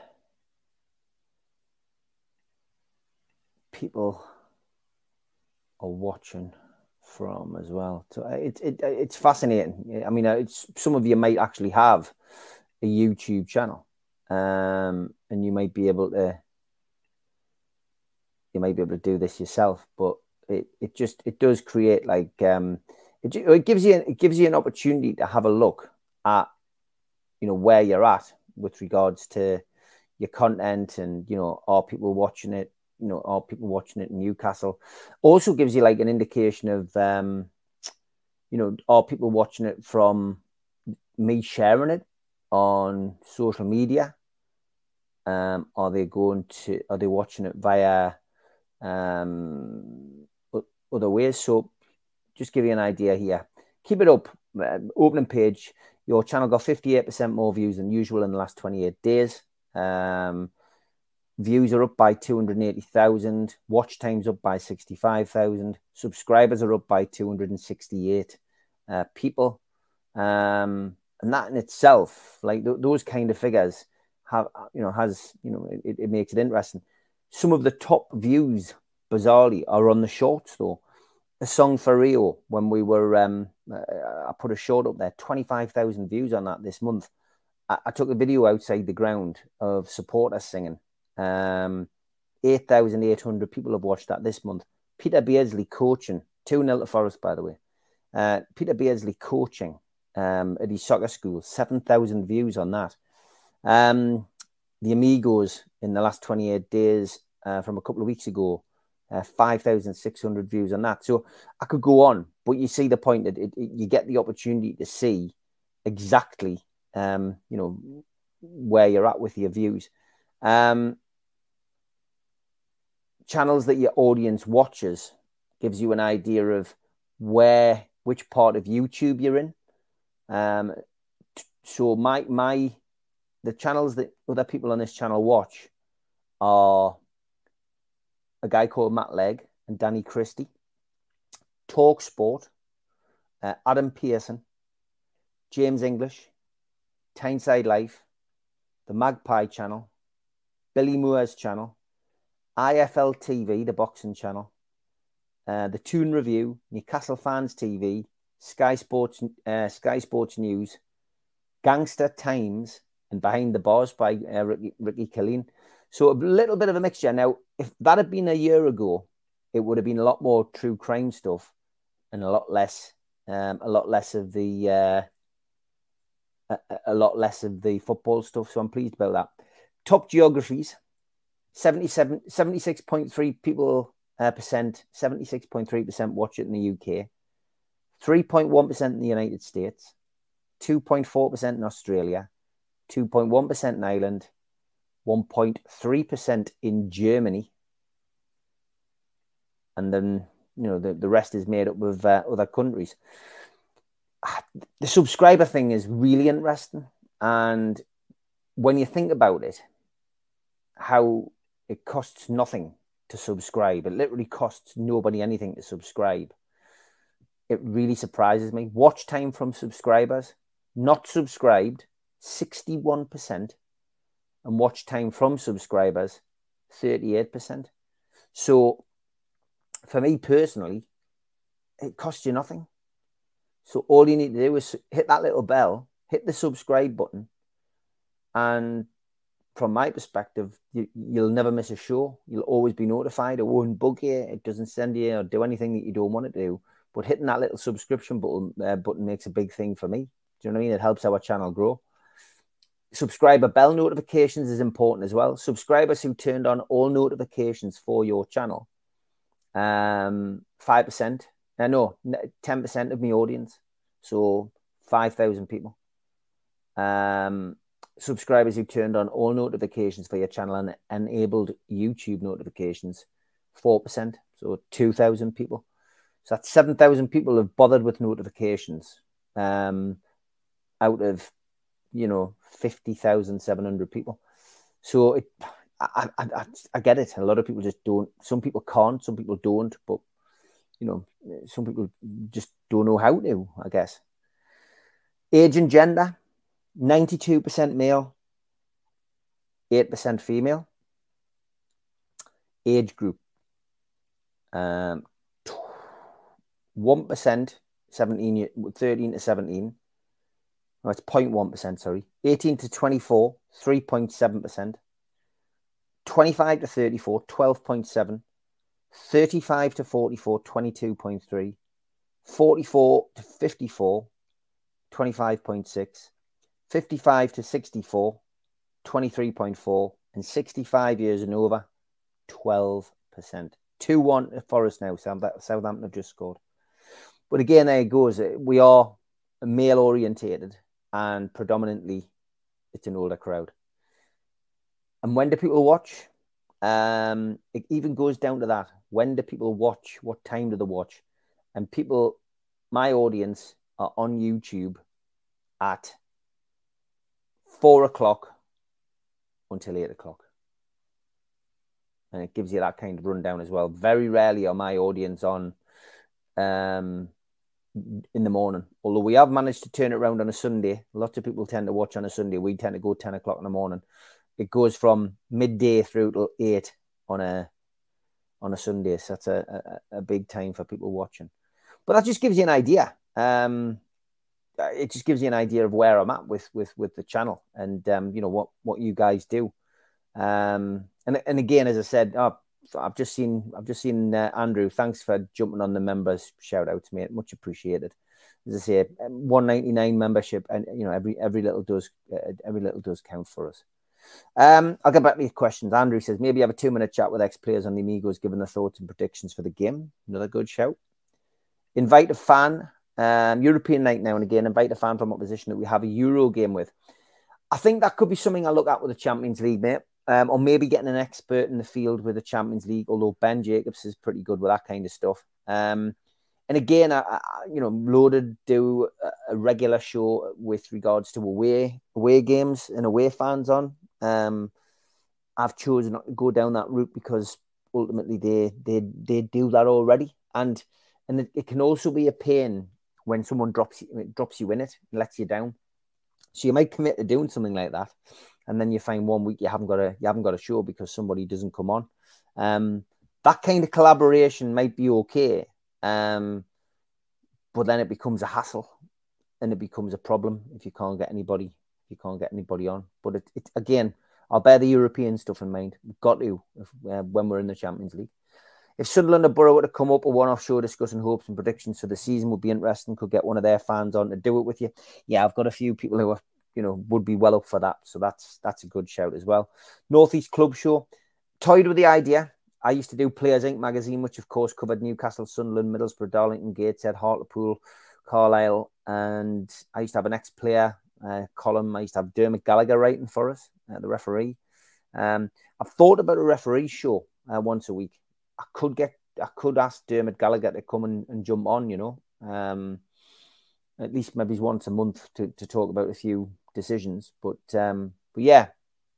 people are watching from as well. So it's fascinating. I mean, it's some of you might actually have a YouTube channel, and you might be able to do this yourself. But it does create like it gives you an opportunity to have a look at, you know, where you're at with regards to your content, and, you know, are people watching it? You know, are people watching it in Newcastle? Also gives you like an indication of, you know, are people watching it from me sharing it on social media? Are they watching it via other ways? So just give you an idea here. Keep it up. Opening page. Your channel got 58% more views than usual in the last 28 days. Views are up by 280,000. Watch time's up by 65,000. Subscribers are up by 268 people. And that in itself, like those kind of figures, it makes it interesting. Some of the top views, bizarrely, are on the shorts though. A song for Rio, when we were, I put a short up there, 25,000 views on that this month. I took a video outside the ground of supporters singing. 8,800 people have watched that this month. Peter Beardsley coaching, 2-0 to Forest, by the way. Peter Beardsley coaching at his soccer school, 7,000 views on that. The Amigos in the last 28 days from a couple of weeks ago, 5,600 views on that. So I could go on, but you see the point that you get the opportunity to see exactly, you know, where you're at with your views. Channels that your audience watches gives you an idea of which part of YouTube you're in. So the channels that other people on this channel watch are a guy called Matt Legg and Danny Christie, Talk Sport, Adam Pearson, James English, Tyneside Life, the Magpie Channel, Billy Moore's channel, IFL TV, the boxing channel, the Toon Review, Newcastle Fans TV, Sky Sports News, Gangster Times, and Behind the Bars by Ricky Killeen. So a little bit of a mixture. Now, if that had been a year ago, it would have been a lot more true crime stuff and a lot less of the football stuff. So I'm pleased about that. Top geographies, 76.3% watch it in the UK, 3.1% in the United States, 2.4% in Australia, 2.1% in Ireland, 1.3% in Germany. And then, you know, the rest is made up of other countries. The subscriber thing is really interesting. And when you think about it, how it costs nothing to subscribe. It literally costs nobody anything to subscribe. It really surprises me. Watch time from subscribers, not subscribed, 61%. And watch time from subscribers, 38%. So for me personally, it costs you nothing. So all you need to do is hit that little bell, hit the subscribe button, and from my perspective, you'll never miss a show. You'll always be notified. It won't bug you. It doesn't send you or do anything that you don't want it to do. But hitting that little subscription button makes a big thing for me. Do you know what I mean? It helps our channel grow. Subscriber bell notifications is important as well. Subscribers who turned on all notifications for your channel, 5%, no, 10% of my audience, so 5,000 people. Subscribers who turned on all notifications for your channel and enabled YouTube notifications, 4%, so 2,000 people. So that's 7,000 people have bothered with notifications out of, you know, 50,700 people. So it, I get it. A lot of people just don't. Some people can't. Some people don't. But, you know, some people just don't know how to, I guess. Age and gender, 92% male, 8% female. Age group, 1%, 13 to 17. No, it's 0.1%, sorry. 18 to 24, 3.7%. 25 to 34, 12.7%. 35 to 44, 22.3%. 44 to 54, 25.6%. 55 to 64, 23.4%. And 65 years and over, 12%. 2-1 at Forest now. Southampton have just scored. But again, there it goes. We are male-orientated, and predominantly it's an older crowd. And when do people watch? It even goes down to that. When do people watch? What time do they watch? And people, my audience, are on YouTube at 4 o'clock until 8 o'clock. And it gives you that kind of rundown as well. Very rarely are my audience on in the morning, although we have managed to turn it around on a Sunday. Lots of people tend to watch on a Sunday. We tend to go 10 o'clock in the morning. It goes from midday through till 8 on a Sunday. So that's a big time for people watching. But that just gives you an idea. It just gives you an idea of where I'm at with the channel and you know what you guys do. And again, as I said, I've just seen Andrew. Thanks for jumping on the members shout out to me. Much appreciated. As I say, 199 membership, and you know every little does count for us. I'll get back to your questions. Andrew says maybe have a 2-minute chat with ex players on the Amigos, given their thoughts and predictions for the game. Another good shout. Invite a fan. European night now and again. Invite a fan from opposition that we have a Euro game with. I think that could be something I look at with the Champions League, mate. Or maybe getting an expert in the field with the Champions League, although Ben Jacobs is pretty good with that kind of stuff. And again, you know, Loaded do a regular show with regards to away games and away fans on. I've chosen not to go down that route because ultimately they do that already, and it can also be a pain when someone drops you in it and lets you down. So you might commit to doing something like that, and then you find one week you haven't got a show because somebody doesn't come on. That kind of collaboration might be okay, but then it becomes a hassle and it becomes a problem if you can't get anybody. on. But it again, I'll bear the European stuff in mind. We've got to when we're in the Champions League. If Sunderland or Borough were to come up, a one-off show discussing hopes and predictions for the season would be interesting. Could get one of their fans on to do it with you. Yeah, I've got a few people who are, you know, would be well up for that. So that's a good shout as well. Northeast Club Show. Toyed with the idea. I used to do Players Inc. magazine, which of course covered Newcastle, Sunderland, Middlesbrough, Darlington, Gateshead, Hartlepool, Carlisle. And I used to have an ex-player column. I used to have Dermot Gallagher writing for us, the referee. I've thought about a referee show once a week. I could ask Dermot Gallagher to come and jump on, you know. At least maybe once a month to talk about a few decisions. But yeah,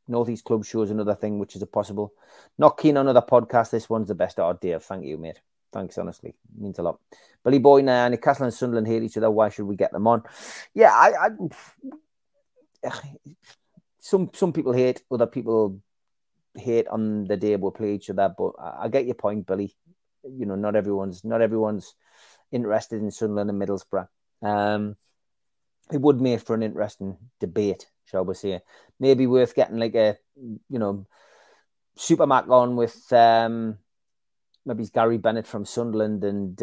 Northeast Club Show is another thing which is a possible. Not keen on other podcasts. This one's the best idea. Thank you, mate. Thanks, honestly. It means a lot. Billy Boy, now, Newcastle and Sunderland hate each other. Why should we get them on? Yeah, some people hate, other people hate on the day we'll play each other. But I get your point, Billy. You know, not everyone's interested in Sunderland and Middlesbrough. It would make for an interesting debate, shall we say. Maybe worth getting like a, you know, Supermac on with maybe it's Gary Bennett from Sunderland and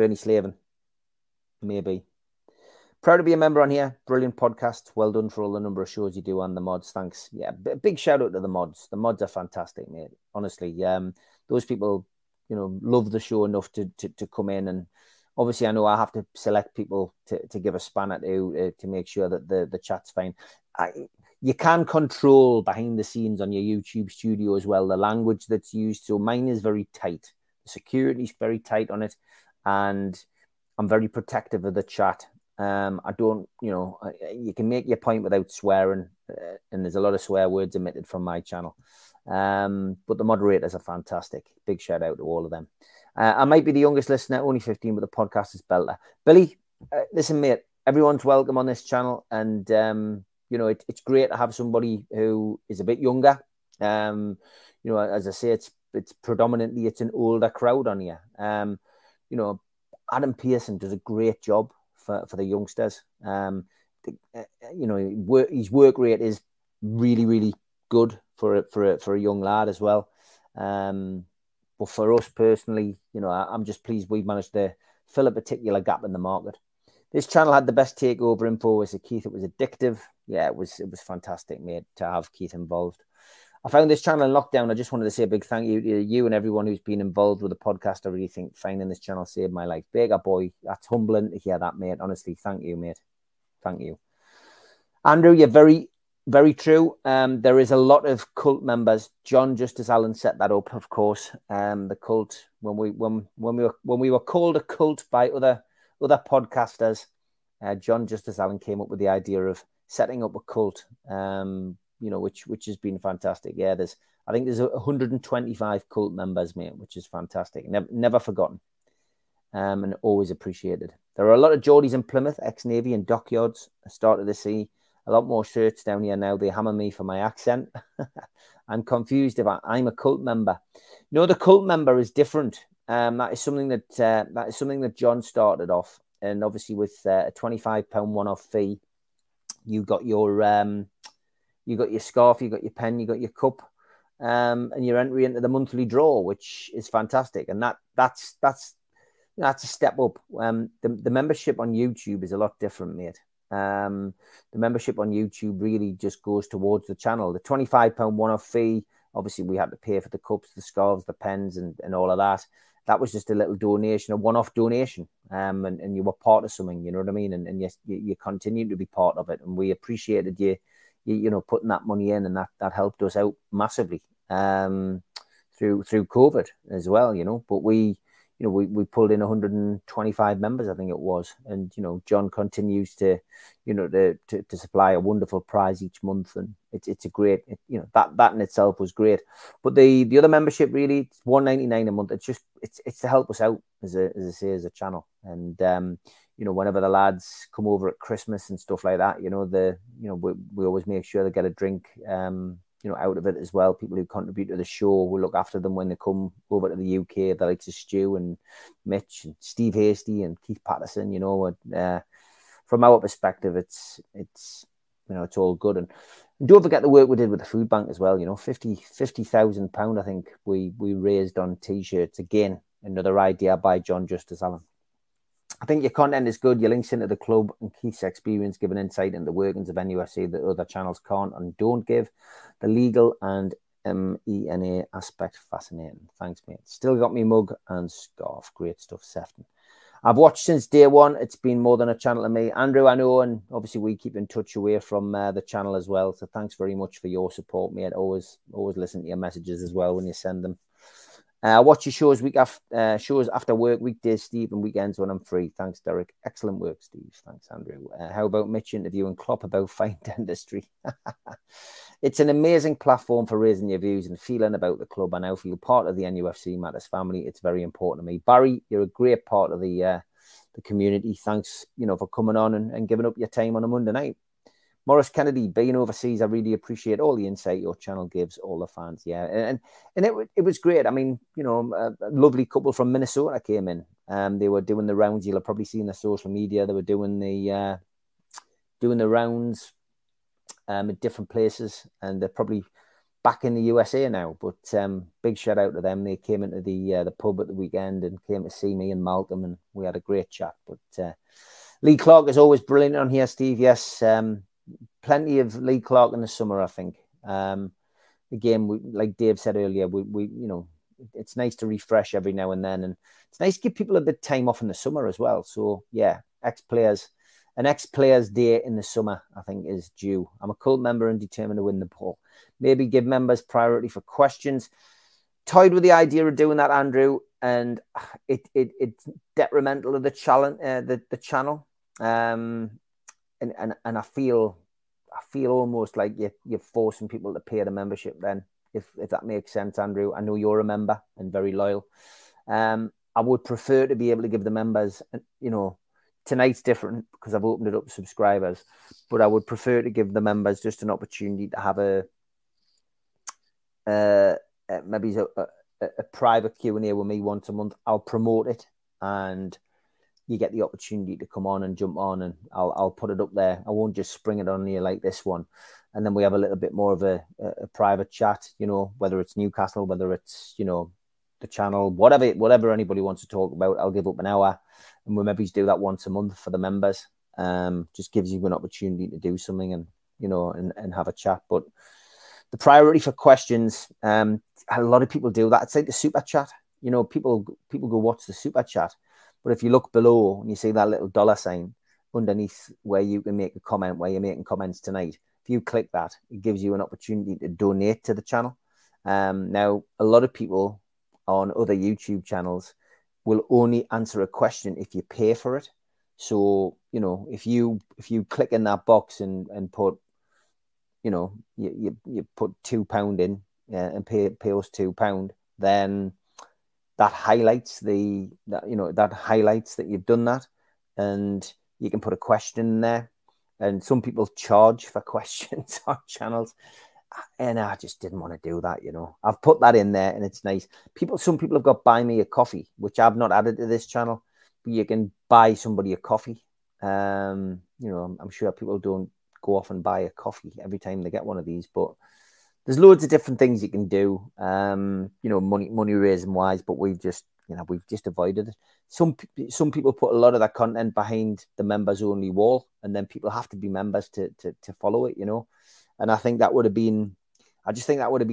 Bernie Slaven, maybe. Proud to be a member on here. Brilliant podcast. Well done for all the number of shows you do on the mods. Thanks. Yeah, big shout out to the mods. The mods are fantastic, mate. Honestly, those people, you know, love the show enough to come in. And obviously, I know I have to select people to give a spanner to make sure that the chat's fine. You can control behind the scenes on your YouTube studio as well, the language that's used. So mine is very tight. Security's very tight on it. And I'm very protective of the chat. I don't, you know, you can make your point without swearing, and there's a lot of swear words omitted from my channel. But the moderators are fantastic. Big shout out to all of them. I might be the youngest listener, only 15, but the podcast is belter. Billy, listen, mate, everyone's welcome on this channel. And, you know, it's great to have somebody who is a bit younger. You know, as I say, it's predominantly, it's an older crowd on here. You know, Adam Pearson does a great job for the youngsters. You know, his work rate is really, really good for a young lad as well. But for us personally, you know, I'm just pleased we've managed to fill a particular gap in the market. This channel had the best takeover info. Was it Keith? It was addictive. Yeah, it was fantastic, mate, to have Keith involved. I found this channel in lockdown. I just wanted to say a big thank you to you and everyone who's been involved with the podcast. I really think finding this channel saved my life. Bigger boy, that's humbling to hear that, mate. Honestly, thank you, mate. Thank you. Andrew, you're very, very true. There is a lot of cult members. John, just as Alan set that up, of course. The cult, when we were called a cult by other podcasters, John, just as Alan, came up with the idea of setting up a cult. You know, which has been fantastic. Yeah, I think there's 125 cult members, mate, which is fantastic. Never forgotten, and always appreciated. There are a lot of Geordies in Plymouth, ex-Navy and dockyards. I started to see a lot more shirts down here now. They hammer me for my accent. I'm confused about I'm a cult member. No, the cult member is different. That is something that John started off, and obviously with a £25 one-off fee, you got your you got your scarf, you got your pen, you got your cup, and your entry into the monthly draw, which is fantastic. And that's a step up. The membership on YouTube is a lot different, mate. The membership on YouTube really just goes towards the channel. The £25 one-off fee, obviously we had to pay for the cups, the scarves, the pens, and all of that. That was just a little donation, a one-off donation. And you were part of something, you know what I mean? And yes, you continue to be part of it. And we appreciated you know, putting that money in, and that helped us out massively through COVID as well, you know. But we pulled in 125 members, I think it was, and you know, John continues to, you know, to supply a wonderful prize each month, and it's a great, you know, that in itself was great. But the other membership really, it's $1.99 a month. It's just it's to help us out as I say as a channel, and you know, whenever the lads come over at Christmas and stuff like that, you know, we always make sure they get a drink, you know, out of it as well. People who contribute to the show, we'll look after them when they come over to the UK. The likes of Stu and Mitch and Steve Hasty and Keith Patterson, you know, from our perspective, it's you know, it's all good. And don't forget the work we did with the food bank as well. You know, £50,000, I think we raised on T-shirts. Again, another idea by John Justice Allen. I think your content is good. Your links into the club and Keith's experience give an insight into the workings of NUFC that other channels can't and don't give. The legal and MENA aspect, fascinating. Thanks, mate. Still got me mug and scarf. Great stuff, Sefton. I've watched since day one. It's been more than a channel to me. Andrew, I know, and obviously we keep in touch away from the channel as well. So thanks very much for your support, mate. Always listen to your messages as well when you send them. I watch your shows shows after work, weekdays, Steve, and weekends when I'm free. Thanks, Derek. Excellent work, Steve. Thanks, Andrew. How about Mitch interviewing Klopp about fine dentistry? It's an amazing platform for raising your views and feeling about the club. I now feel part of the NUFC Matters family. It's very important to me. Barry, you're a great part of the community. Thanks, you know, for coming on and giving up your time on a Monday night. Morris Kennedy, being overseas, I really appreciate all the insight your channel gives all the fans. Yeah, and it was great. I mean, you know, a lovely couple from Minnesota came in. They were doing the rounds. You'll have probably seen the social media. They were doing the rounds at different places, and they're probably back in the USA now. But big shout out to them. They came into the pub at the weekend and came to see me and Malcolm, and we had a great chat. But Lee Clark is always brilliant on here, Steve. Yes, plenty of Lee Clark in the summer, I think. Again, like Dave said earlier, we you know, it's nice to refresh every now and then, and it's nice to give people a bit of time off in the summer as well. So yeah, ex-players, an ex-players day in the summer, I think, is due. I'm a cult member and determined to win the poll. Maybe give members priority for questions. Toyed with the idea of doing that, Andrew, and it's detrimental to the challenge, the channel. And I feel almost like you're forcing people to pay the membership then, if that makes sense, Andrew. I know you're a member and very loyal. I would prefer to be able to give the members, you know, tonight's different because I've opened it up to subscribers, but I would prefer to give the members just an opportunity to have maybe a private Q&A with me once a month. I'll promote it and you get the opportunity to come on and jump on, and I'll put it up there. I won't just spring it on here like this one. And then we have a little bit more of a private chat, you know, whether it's Newcastle, whether it's, you know, the channel, whatever anybody wants to talk about. I'll give up an hour, and we'll maybe do that once a month for the members. Just gives you an opportunity to do something and, you know, and have a chat. But the priority for questions, a lot of people do that. It's like the super chat, you know, people go watch the super chat. But if you look below and you see that little dollar sign underneath where you can make a comment, where you're making comments tonight, if you click that, it gives you an opportunity to donate to the channel. Now, a lot of people on other YouTube channels will only answer a question if you pay for it. So, you know, if you click in that box and put, you know, you put £2 in and pay us £2, then that highlights that you've done that, and you can put a question in there. And some people charge for questions on channels, and I just didn't want to do that, you know. I've put that in there, and it's nice. Some people have got buy me a coffee, which I've not added to this channel, but you can buy somebody a coffee. You know, I'm sure people don't go off and buy a coffee every time they get one of these, but there's loads of different things you can do, you know, money raising wise, but we've just avoided it. Some people put a lot of that content behind the members only wall, and then people have to be members to follow it, you know. And I just think that would have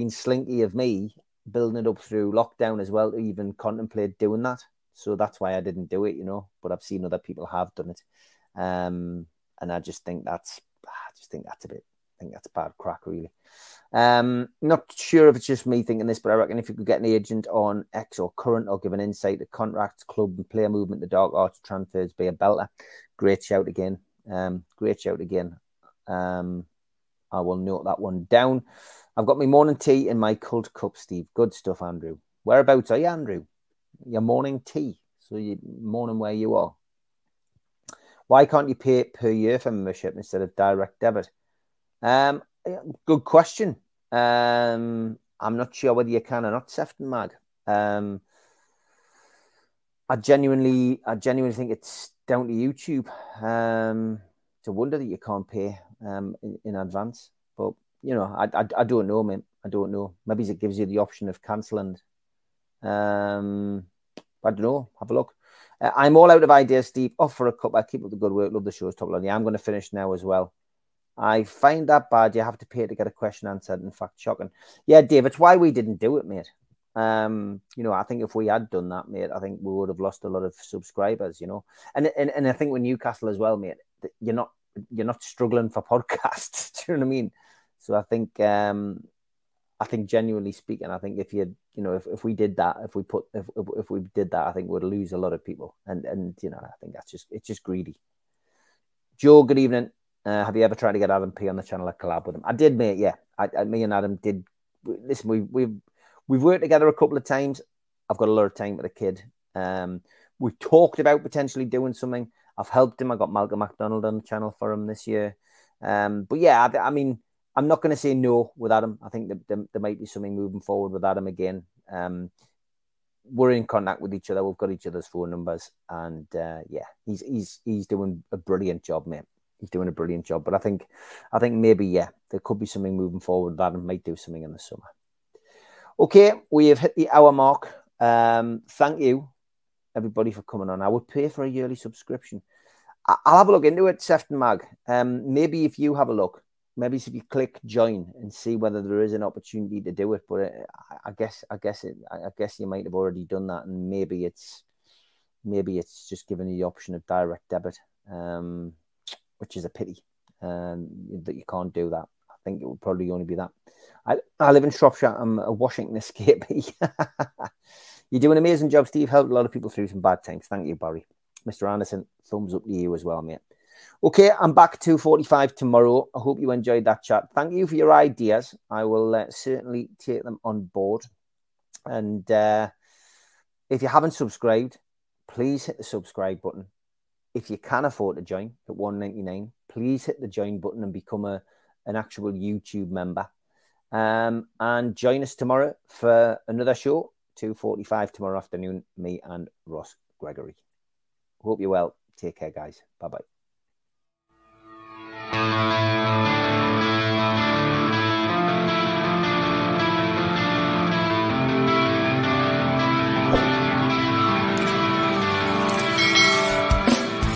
been slinky of me building it up through lockdown as well to even contemplate doing that. So that's why I didn't do it, you know. But I've seen other people have done it, and I think that's bad crack, really. Not sure if it's just me thinking this, but I reckon if you could get an agent on X or current or give an insight to contracts, club and player movement, the dark arts, transfers, be a belter. Great shout again. I will note that one down. I've got my morning tea in my cult cup, Steve. Good stuff, Andrew. Whereabouts are you, Andrew? Your morning tea. So you morning where you are. Why can't you pay per year for membership instead of direct debit? Good question. I'm not sure whether you can or not, Sefton Mag. I genuinely think it's down to YouTube. It's a wonder that you can't pay in advance. But, you know, I don't know, mate. I don't know. Maybe it gives you the option of cancelling. I don't know. Have a look. I'm all out of ideas, Steve. Off for a cup. I keep up the good work. Love the show's top line. Yeah, I'm going to finish now as well. I find that bad. You have to pay to get a question answered. In fact, shocking. Yeah, Dave, it's why we didn't do it, mate. You know, I think if we had done that, mate, I think we would have lost a lot of subscribers, you know. And I think with Newcastle as well, mate, you're not struggling for podcasts. Do you know what I mean? So I think genuinely speaking, I think if we did that, I think we'd lose a lot of people. And you know, I think it's just greedy. Joe, good evening. Have you ever tried to get Adam P on the channel? I collab with him. I did, mate. Yeah, me and Adam did. Listen, we've worked together a couple of times. I've got a lot of time with the kid. We've talked about potentially doing something. I've helped him. I got Malcolm MacDonald on the channel for him this year. But yeah, I mean, I'm not going to say no with Adam. I think that there might be something moving forward with Adam again. We're in contact with each other. We've got each other's phone numbers, and yeah, he's doing a brilliant job, mate. He's doing a brilliant job, but I think maybe, yeah, there could be something moving forward that and might do something in the summer. Okay, we have hit the hour mark. Thank you, everybody, for coming on. I would pay for a yearly subscription. I'll have a look into it, Sefton Mag. Maybe if you have a look, maybe if you click join and see whether there is an opportunity to do it. But I guess you might have already done that, and maybe it's just given you the option of direct debit, which is a pity that you can't do that. I think it would probably only be that. I live in Shropshire. I'm a Washington escapee. You do an amazing job, Steve. Helped a lot of people through some bad times. Thank you, Barry. Mr. Anderson, thumbs up to you as well, mate. Okay, I'm back 2:45 tomorrow. I hope you enjoyed that chat. Thank you for your ideas. I will certainly take them on board. And if you haven't subscribed, please hit the subscribe button. If you can afford to join at $1.99, please hit the join button and become an actual YouTube member. And join us tomorrow for another show, 2:45 tomorrow afternoon, me and Ross Gregory. Hope you're well. Take care, guys. Bye-bye.